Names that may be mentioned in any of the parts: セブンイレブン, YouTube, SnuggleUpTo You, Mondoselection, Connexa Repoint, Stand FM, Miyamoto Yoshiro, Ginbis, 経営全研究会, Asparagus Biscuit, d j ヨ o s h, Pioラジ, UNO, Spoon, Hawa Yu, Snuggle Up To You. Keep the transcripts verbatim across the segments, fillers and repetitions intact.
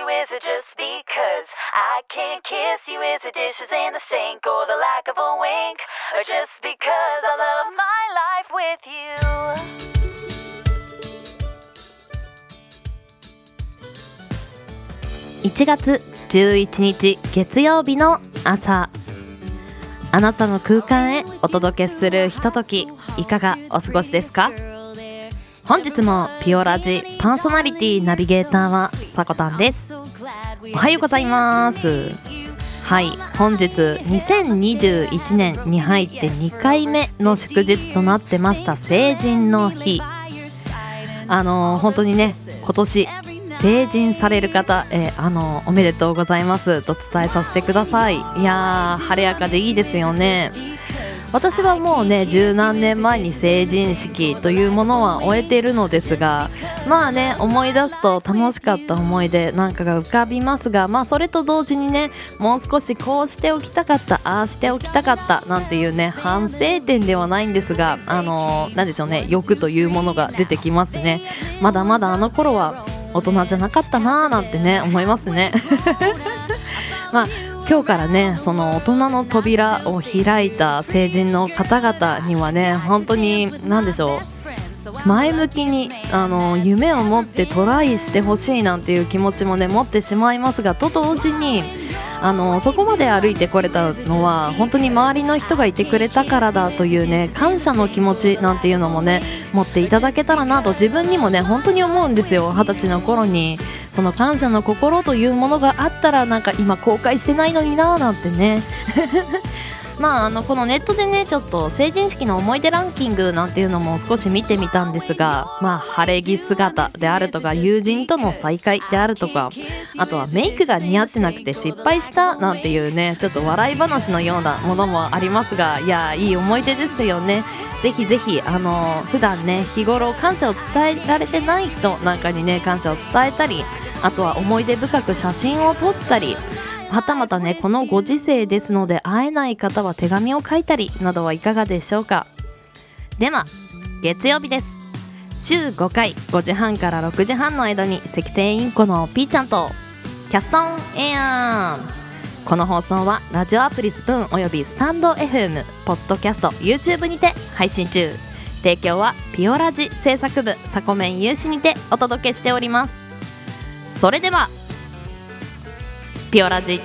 you is it just because I can't kiss you? Is it dishes in the sink or the lack of a wink? Or just because I love my life with you. いちがつじゅういちにち月曜日の朝、あなたの空間へお届けするひととき、いかがお過ごしですか？本日もピオラジパーソナリティナビゲーターはさこたんです。おはようございます。はい、本日にせんにじゅういちねんに入ってにかいめの祝日となってました成人の日。あのー、本当にね、今年成人される方、えー、あのー、おめでとうございますと伝えさせてください。いやー、晴れやかでいいですよね。私はもうね、十何年前に成人式というものは終えているのですが、まあね、思い出すと楽しかった思い出なんかが浮かびますが、まあそれと同時にね、もう少しこうしておきたかった、ああしておきたかったなんていうね、反省点ではないんですが、あのー、なんでしょうね、欲というものが出てきますね。まだまだあの頃は大人じゃなかったなーなんてね、思いますね。まあ今日からね、その大人の扉を開いた成人の方々にはね、本当に何でしょう、前向きにあの夢を持ってトライしてほしいなんていう気持ちもね、持ってしまいますが、と同時にあのそこまで歩いてこれたのは本当に周りの人がいてくれたからだというね、感謝の気持ちなんていうのもね、持っていただけたらなと自分にもね、本当に思うんですよ。二十歳の頃にその感謝の心というものがあったら、なんか今後悔してないのにななんてね。まあ、あのこのネットでね、ちょっと成人式の思い出ランキングなんていうのも少し見てみたんですが、まあ晴れ着姿であるとか、友人との再会であるとか、あとはメイクが似合ってなくて失敗したなんていうね、ちょっと笑い話のようなものもありますが、いや、いい思い出ですよね。ぜひぜひ、あのー、普段ね、日頃感謝を伝えられてない人なんかにね、感謝を伝えたり、あとは思い出深く写真を撮ったり、はたまたね、このご時世ですので会えない方は手紙を書いたりなどはいかがでしょうか。では月曜日です。週ごかい、ごじはんからろくじはんの間にセキセイインコのピーちゃんとキャストオンエア。この放送はラジオアプリスプーンおよびスタンド エフエム、 ポッドキャスト、 YouTube にて配信中。提供はピオラジ制作部サコメン有志にてお届けしております。それではピオラジ、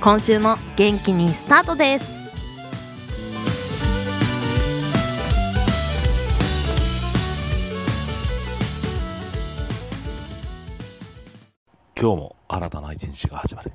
今週も元気にスタートです。今日も新たな一日が始まる。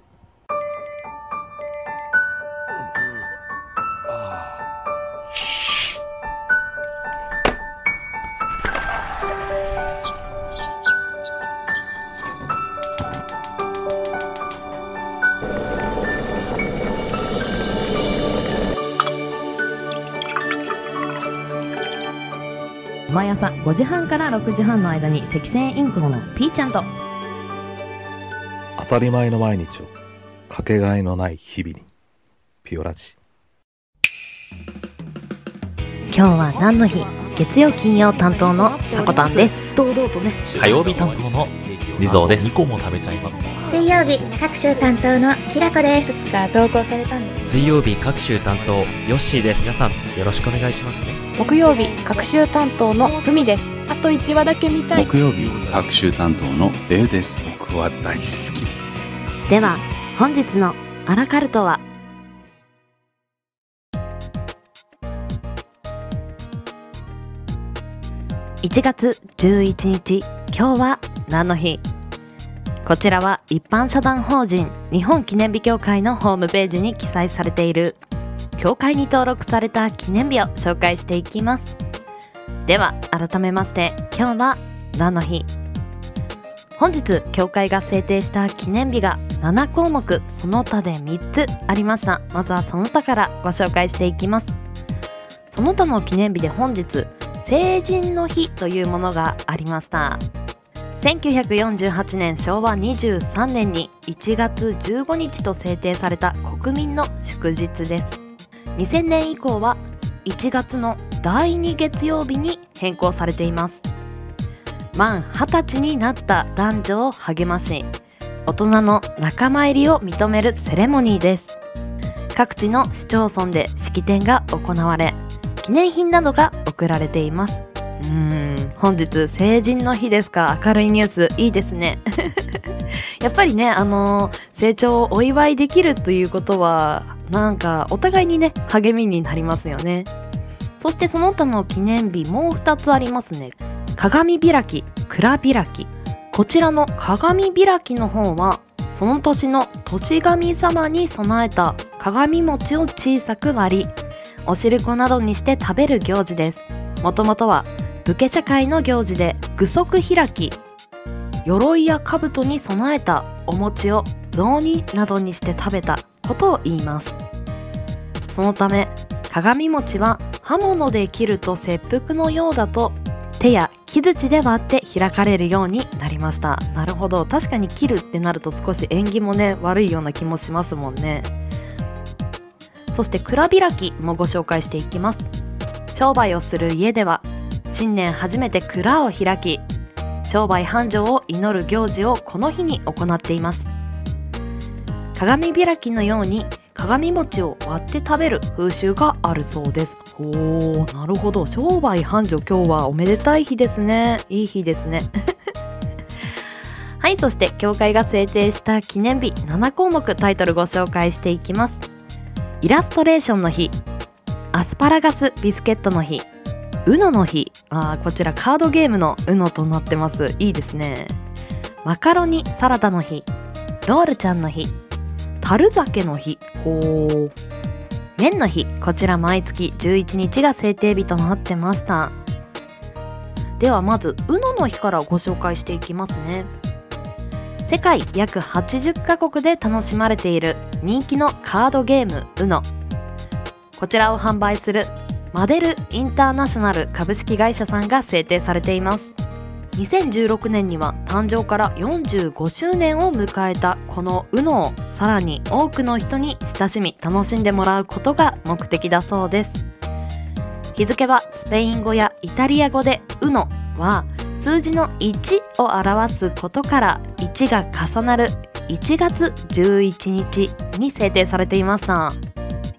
毎朝ごじはんからろくじはんの間に赤線インコのピーちゃんと、当たり前の毎日をかけがえのない日々に、ピオラジ。今日は何の日？月曜金曜担当のさこたんです。堂々とね。火曜日担当のリゾーです。にこも食べちゃいます。水曜日各週担当のきらこです。ふつか投稿されたんです。水曜日各週担当ヨッシーです。皆さんよろしくお願いしますね。木曜日各週担当のふみです。あといちわだけ見たい。木曜日各週担当のデウです。僕は大好きです。では本日のアラカルトは、いちがつじゅういちにち、今日は何の日？こちらは一般社団法人日本記念日協会のホームページに記載されている協会に登録された記念日を紹介していきます。では改めまして、今日は何の日？本日協会が制定した記念日がななこうもく、その他でみっつありました。まずはその他からご紹介していきます。その他の記念日で本日成人の日というものがありました。せんきゅうひゃくよんじゅうはちねん、しょうわにじゅうさんねんにいちがつじゅうごにちと制定された国民の祝日です。にせんねん以降はいちがつのだいにげつようびに変更されています。満二十歳になった男女を励まし、大人の仲間入りを認めるセレモニーです。各地の市町村で式典が行われ、記念品などが贈られています。うーん、本日成人の日ですか。明るいニュースいいですねやっぱりね、あのー、成長をお祝いできるということは、なんかお互いにね、励みになりますよね。そしてその他の記念日もうふたつありますね。鏡開き、蔵開き。こちらの鏡開きの方は、その年の年神様に備えた鏡餅を小さく割り、お汁粉などにして食べる行事です。もともとは武家社会の行事で、具足開き、鎧や兜に備えたお餅を雑煮などにして食べたことを言います。そのため鏡餅は刃物で切ると切腹のようだと、手や木槌で割って開かれるようになりました。なるほど、確かに切るってなると少し縁起もね、悪いような気もしますもんね。そして蔵開きもご紹介していきます。商売をする家では、新年初めて蔵を開き、商売繁盛を祈る行事をこの日に行っています。鏡開きのように鏡餅を割って食べる風習があるそうです。おー、なるほど、商売繁盛、今日はおめでたい日ですね。いい日ですねはい、そして教会が制定した記念日ななこうもく、タイトルご紹介していきます。イラストレーションの日、アスパラガスビスケットの日、ユーエヌオー の日、あ、こちらカードゲームの ユーエヌオー となってます。いいですね。マカロニサラダの日、ロールちゃんの日、樽酒の日、おー、麺の日、こちら毎月じゅういちにちが制定日となってました。ではまず ユーエヌオー の日からご紹介していきますね。世界約はちじゅっかこくで楽しまれている人気のカードゲーム ユーエヌオー、 こちらを販売するマデルインターナショナル株式会社さんが制定されています。にせんじゅうろくねんには誕生からよんじゅうごしゅうねんを迎えたこの ユーエヌオー をさらに多くの人に親しみ楽しんでもらうことが目的だそうです。日付はスペイン語やイタリア語で ユーエヌオー は数字のいちを表すことから、いちが重なるいちがつじゅういちにちに制定されていました。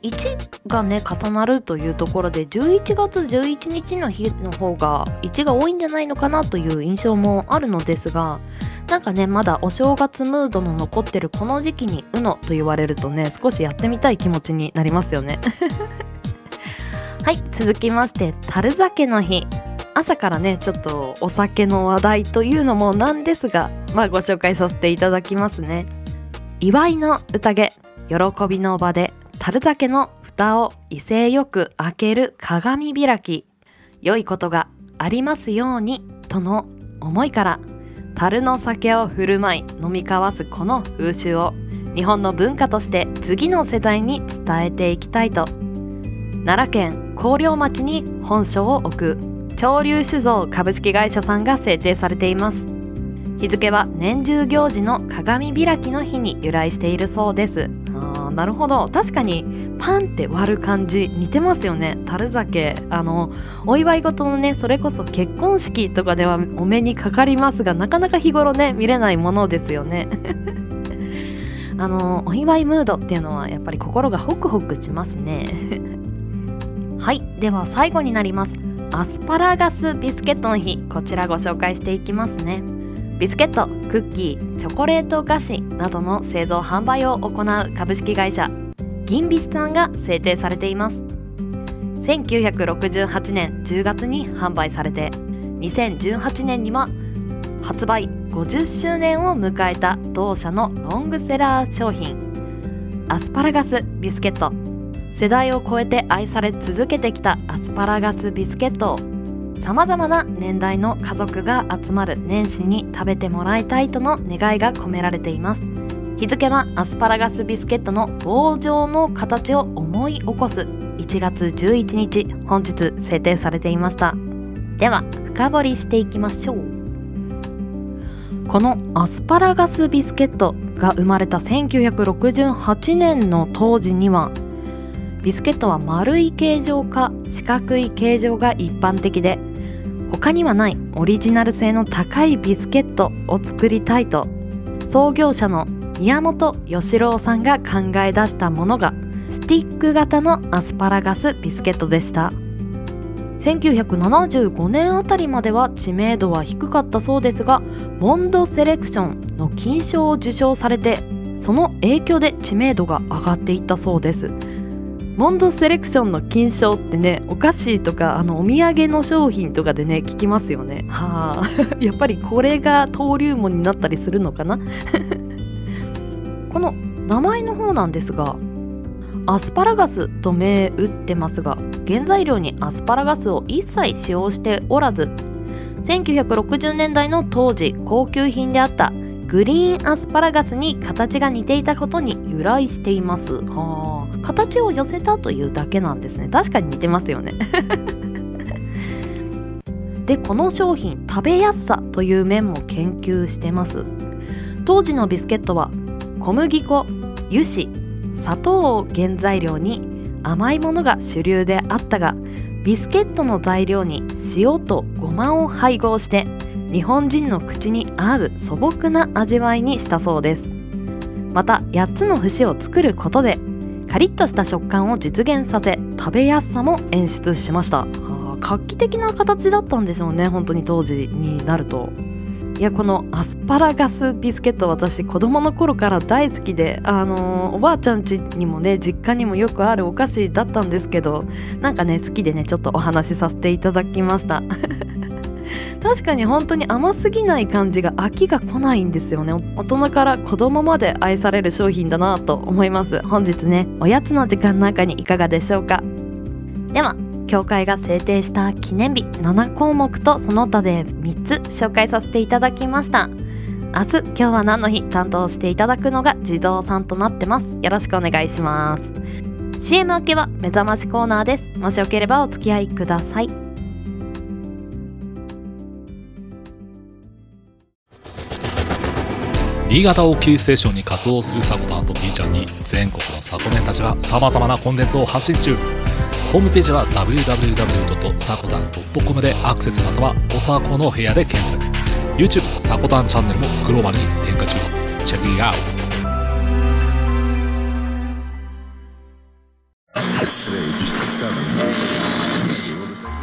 いちがね、重なるというところで、じゅういちがつじゅういちにちの日の方がいちが多いんじゃないのかなという印象もあるのですが、なんかね、まだお正月ムードの残ってるこの時期に ユーエヌオー と言われるとね、少しやってみたい気持ちになりますよねはい、続きまして樽酒の日。朝からね、ちょっとお酒の話題というのもなんですが、まあご紹介させていただきますね。祝いの宴、喜びの場で樽酒の蓋を威勢よく開ける鏡開き、良いことがありますようにとの思いから樽の酒を振る舞い飲み交わすこの風習を、日本の文化として次の世代に伝えていきたいと、奈良県広陵町に本所を置く潮流酒造株式会社さんが制定されています。日付は年中行事の鏡開きの日に由来しているそうです。あ、なるほど、確かにパンって割る感じ似てますよね。樽酒、あのお祝い事のね、それこそ結婚式とかではお目にかかりますが、なかなか日頃ね見れないものですよねあのお祝いムードっていうのはやっぱり心がホクホクしますねはい、では最後になります。アスパラガスビスケットの日、こちらご紹介していきますね。ビスケット、クッキー、チョコレート菓子などの製造販売を行う株式会社銀ビスさんが制定されています。せんきゅうひゃくろくじゅうはちねんじゅうがつに販売されて、にせんじゅうはちねんには発売ごじゅっしゅうねんを迎えた同社のロングセラー商品アスパラガスビスケット。世代を超えて愛され続けてきたアスパラガスビスケットを、さまざまな年代の家族が集まる年始に食べてもらいたいとの願いが込められています。日付はアスパラガスビスケットの棒状の形を思い起こすいちがつじゅういちにち、本日制定されていました。では深掘りしていきましょう。このアスパラガスビスケットが生まれたせんきゅうひゃくろくじゅうはちねんの当時には、ビスケットは丸い形状か四角い形状が一般的で、他にはないオリジナル性の高いビスケットを作りたいと創業者の宮本義郎さんが考え出したものがスティック型のアスパラガスビスケットでした。せんきゅうひゃくななじゅうごねんあたりまでは知名度は低かったそうですが、モンドセレクションの金賞を受賞されて、その影響で知名度が上がっていったそうです。モンドセレクションの金賞ってね、お菓子とかあのお土産の商品とかでね聞きますよね。はあ、やっぱりこれが登竜門になったりするのかなこの名前の方なんですが、アスパラガスと銘打ってますが、原材料にアスパラガスを一切使用しておらず、せんきゅうひゃくろくじゅうねんだいの当時高級品であったグリーンアスパラガスに形が似ていたことに由来しています。はあ、形を寄せたというだけなんですね。確かに似てますよねで、この商品食べやすさという面も研究してます。当時のビスケットは小麦粉、油脂、砂糖を原材料に甘いものが主流であったが、ビスケットの材料に塩とごまを配合して日本人の口に合う素朴な味わいにしたそうです。またやっつの節を作ることでカリッとした食感を実現させ、食べやすさも演出しました。あ、画期的な形だったんでしょうね、本当に当時になると。いや、このアスパラガスビスケット私子供の頃から大好きで、あのー、おばあちゃん家にもね実家にもよくあるお菓子だったんですけど、なんかね好きでねちょっとお話しさせていただきました確かに本当に甘すぎない感じが飽きが来ないんですよね。大人から子供まで愛される商品だなと思います。本日ねおやつの時間の中にいかがでしょうか。では協会が制定した記念日ななこうもくとその他でみっつ紹介させていただきました。明日今日は何の日担当していただくのが地蔵さんとなってます。よろしくお願いします。 シーエム 明けは目覚ましコーナーです。もしよければお付き合いください。新潟をキーステーションに活動するサコタンと B ちゃんに全国のサコメンたちはさまざまなコンテンツを発信中。ホームページは ダブリューダブリューダブリュードットサコタンドットコム でアクセス、またはおさこの部屋で検索。 YouTube サコタンチャンネルもグローバルに展開中。チェックイアウト。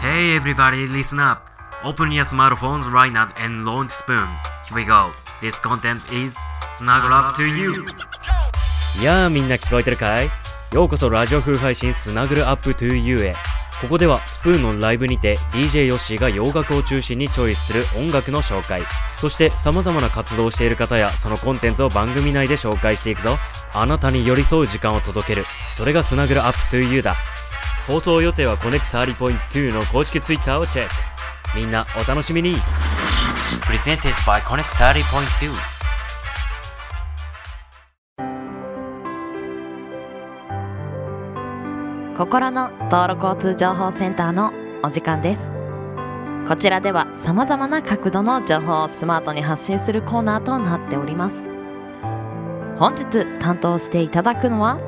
Hey everybody, listen up. Open your smartphones right now and launch Spoon. Here we go. This content is Snuggle Up To You. やあみんな聞こえてるかい？ようこそラジオ風配信スナグルアップ to you へ。ここではスプーンのライブにて d j ヨ o s h が洋楽を中心にチョイスする音楽の紹介、そして様々な活動をしている方やそのコンテンツを番組内で紹介していくぞ。あなたに寄り添う時間を届ける、それがスナグルアップ to you だ。放送予定はコネクサーリポイントにの公式 Twitter をチェック。みんなお楽しみに。 Presented by コネクサーリポイントに。心の道路交通情報センターのお時間です。こちらでは様々な角度の情報をスマートに発信するコーナーとなっております。本日担当していただくのは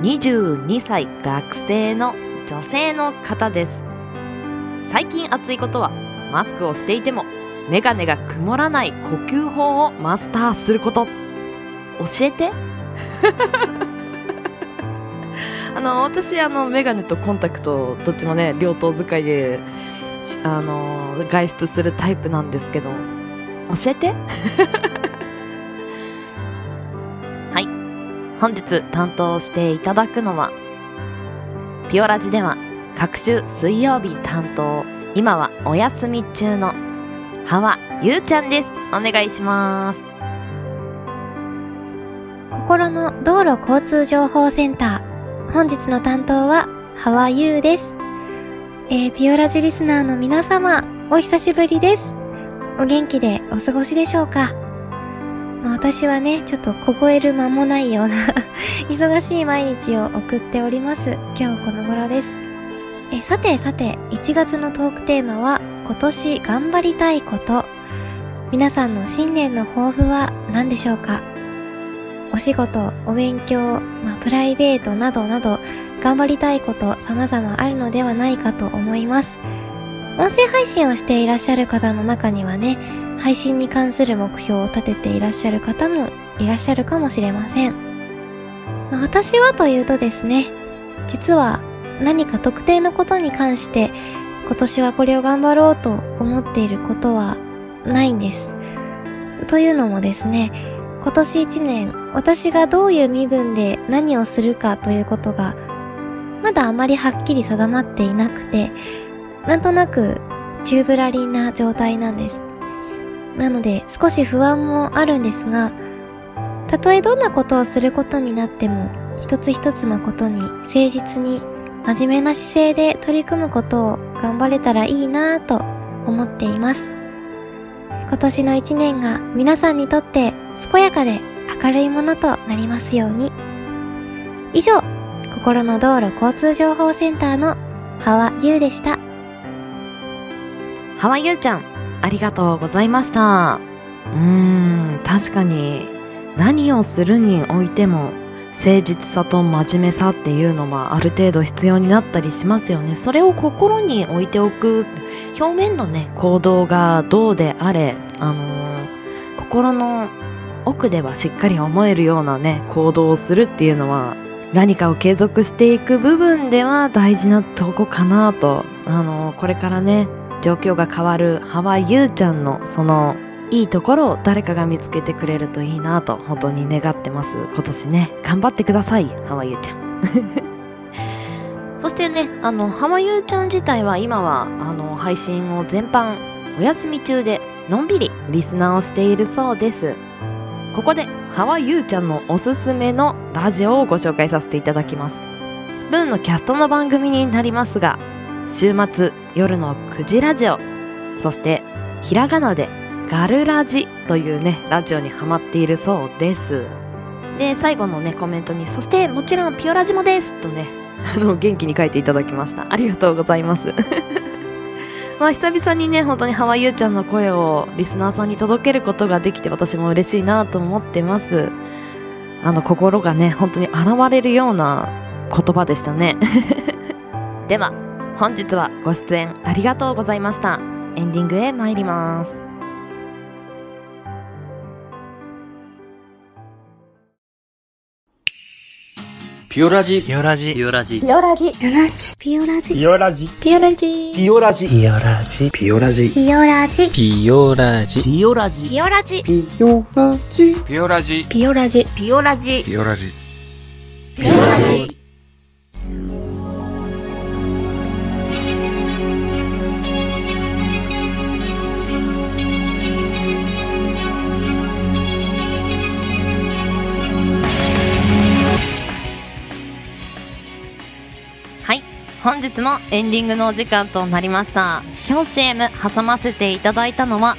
にじゅうにさい学生の女性の方です。最近暑いことはマスクをしていてもメガネが曇らない呼吸法をマスターすること、教えてあの私あのメガネとコンタクトどっちもね両頭使いであの外出するタイプなんですけど、教えてはい、本日担当していただくのはピオラジでは各週水曜日担当、今はお休み中のハワゆうちゃんです。お願いします。心の道路交通情報センター、本日の担当はハワユーです、えー、ピオラジリスナーの皆様お久しぶりです。お元気でお過ごしでしょうか。まあ、私はねちょっと凍える間もないような忙しい毎日を送っております。今日この頃です。えー、さてさていちがつのトークテーマは今年頑張りたいこと。皆さんの新年の抱負は何でしょうか。お仕事、お勉強、まあ、プライベートなどなど頑張りたいこと様々あるのではないかと思います。音声配信をしていらっしゃる方の中にはね、配信に関する目標を立てていらっしゃる方もいらっしゃるかもしれません。まあ、私はというとですね、実は何か特定のことに関して今年はこれを頑張ろうと思っていることはないんです。というのもですね、今年一年私がどういう身分で何をするかということがまだあまりはっきり定まっていなくて、なんとなく宙ぶらりんな状態なんです。なので少し不安もあるんですが、たとえどんなことをすることになっても、一つ一つのことに誠実に真面目な姿勢で取り組むことを頑張れたらいいなぁと思っています。今年の一年が皆さんにとって健やかで明るいものとなりますように。以上、心の道路交通情報センターのハワユーでした。ハワユーちゃん、ありがとうございました。うーん、確かに何をするにおいても誠実さと真面目さっていうのはある程度必要になったりしますよね。それを心に置いておく、表面のね行動がどうであれ、あのー、心の奥ではしっかり思えるようなね行動をするっていうのは、何かを継続していく部分では大事なとこかなと、あのー、これからね状況が変わるハワユーちゃんのそのいいところを誰かが見つけてくれるといいなと本当に願ってます。今年ね頑張ってください、ハワユーちゃんそしてね、あのハワユーちゃん自体は今はあの配信を全般お休み中でのんびりリスナーをしているそうです。ここでハワユーちゃんのおすすめのラジオをご紹介させていただきます。スプーンのキャストの番組になりますが、週末夜のくじラジオ、そしてひらがなでガルラジというねラジオにハマっているそうです。で、最後のねコメントに、そしてもちろんピオラジもですとね、あの元気に書いていただきました。ありがとうございますまあ久々にね本当にハワユーちゃんの声をリスナーさんに届けることができて、私も嬉しいなと思ってます。あの心がね本当に現れるような言葉でしたねでは本日はご出演ありがとうございました。エンディングへ参ります。ピオラジピオラジピオラジピオラジピオラジピオラジピオラジピオラジピオラジピオラジピオラジピオラジピオラジピオラジピオラジピオラジピオラジピオラジピオラジピオラジ。本日もエンディングのお時間となりました。今日 シーエム 挟ませていただいたのは、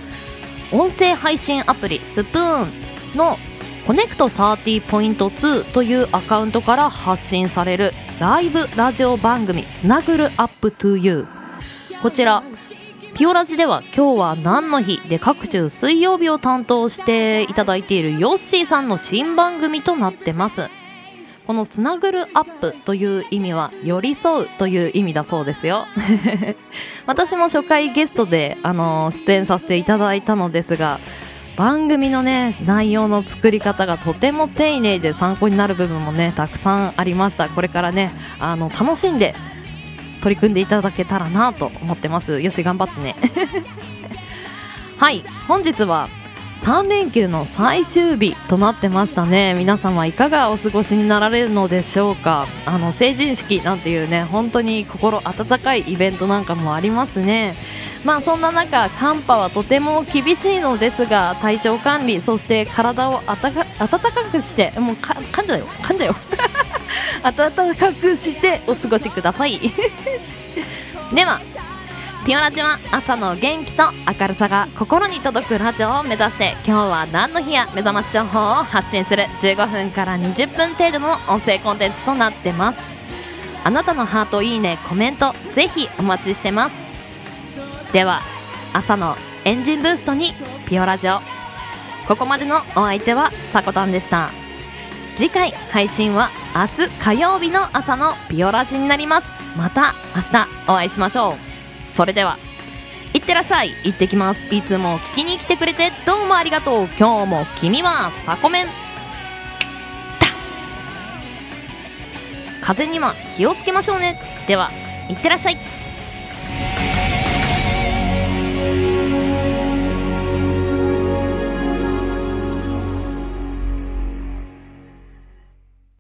音声配信アプリスプーンのコネクト さんじゅうてんに というアカウントから発信されるライブラジオ番組 SnuggleUpTo You、 こちらピオラジでは今日は何の日で各週水曜日を担当していただいているヨッシーさんの新番組となってます。このスナグルアップという意味は寄り添うという意味だそうですよ私も初回ゲストで、あのー、出演させていただいたのですが、番組のね内容の作り方がとても丁寧で参考になる部分もねたくさんありました。これからねあの楽しんで取り組んでいただけたらなと思ってます。よし頑張ってねはい、本日はさん連休の最終日となってましたね。皆様いかがお過ごしになられるのでしょうか。あの成人式なんていうね本当に心温かいイベントなんかもありますね。まあそんな中、寒波はとても厳しいのですが、体調管理、そして体をあたか暖かくして、もうか噛んじゃよ噛んじゃよ暖かくしてお過ごしくださいではピオラジは朝の元気と明るさが心に届くラジオを目指して、今日は何の日や目覚まし情報を発信するじゅうごふんからにじゅっぷん程度の音声コンテンツとなってます。あなたのハート、いいね、コメントぜひお待ちしてます。では朝のエンジンブーストにピオラジオ、ここまでのお相手はさこたんでした。次回配信は明日火曜日の朝のピオラジになります。また明日お会いしましょう。それではってらっしゃい。行ってきます。いつも聞きに来てくれてどうもありがとう。今日も君はサコメンだ。風には気をつけましょうね。ではいってらっしゃい。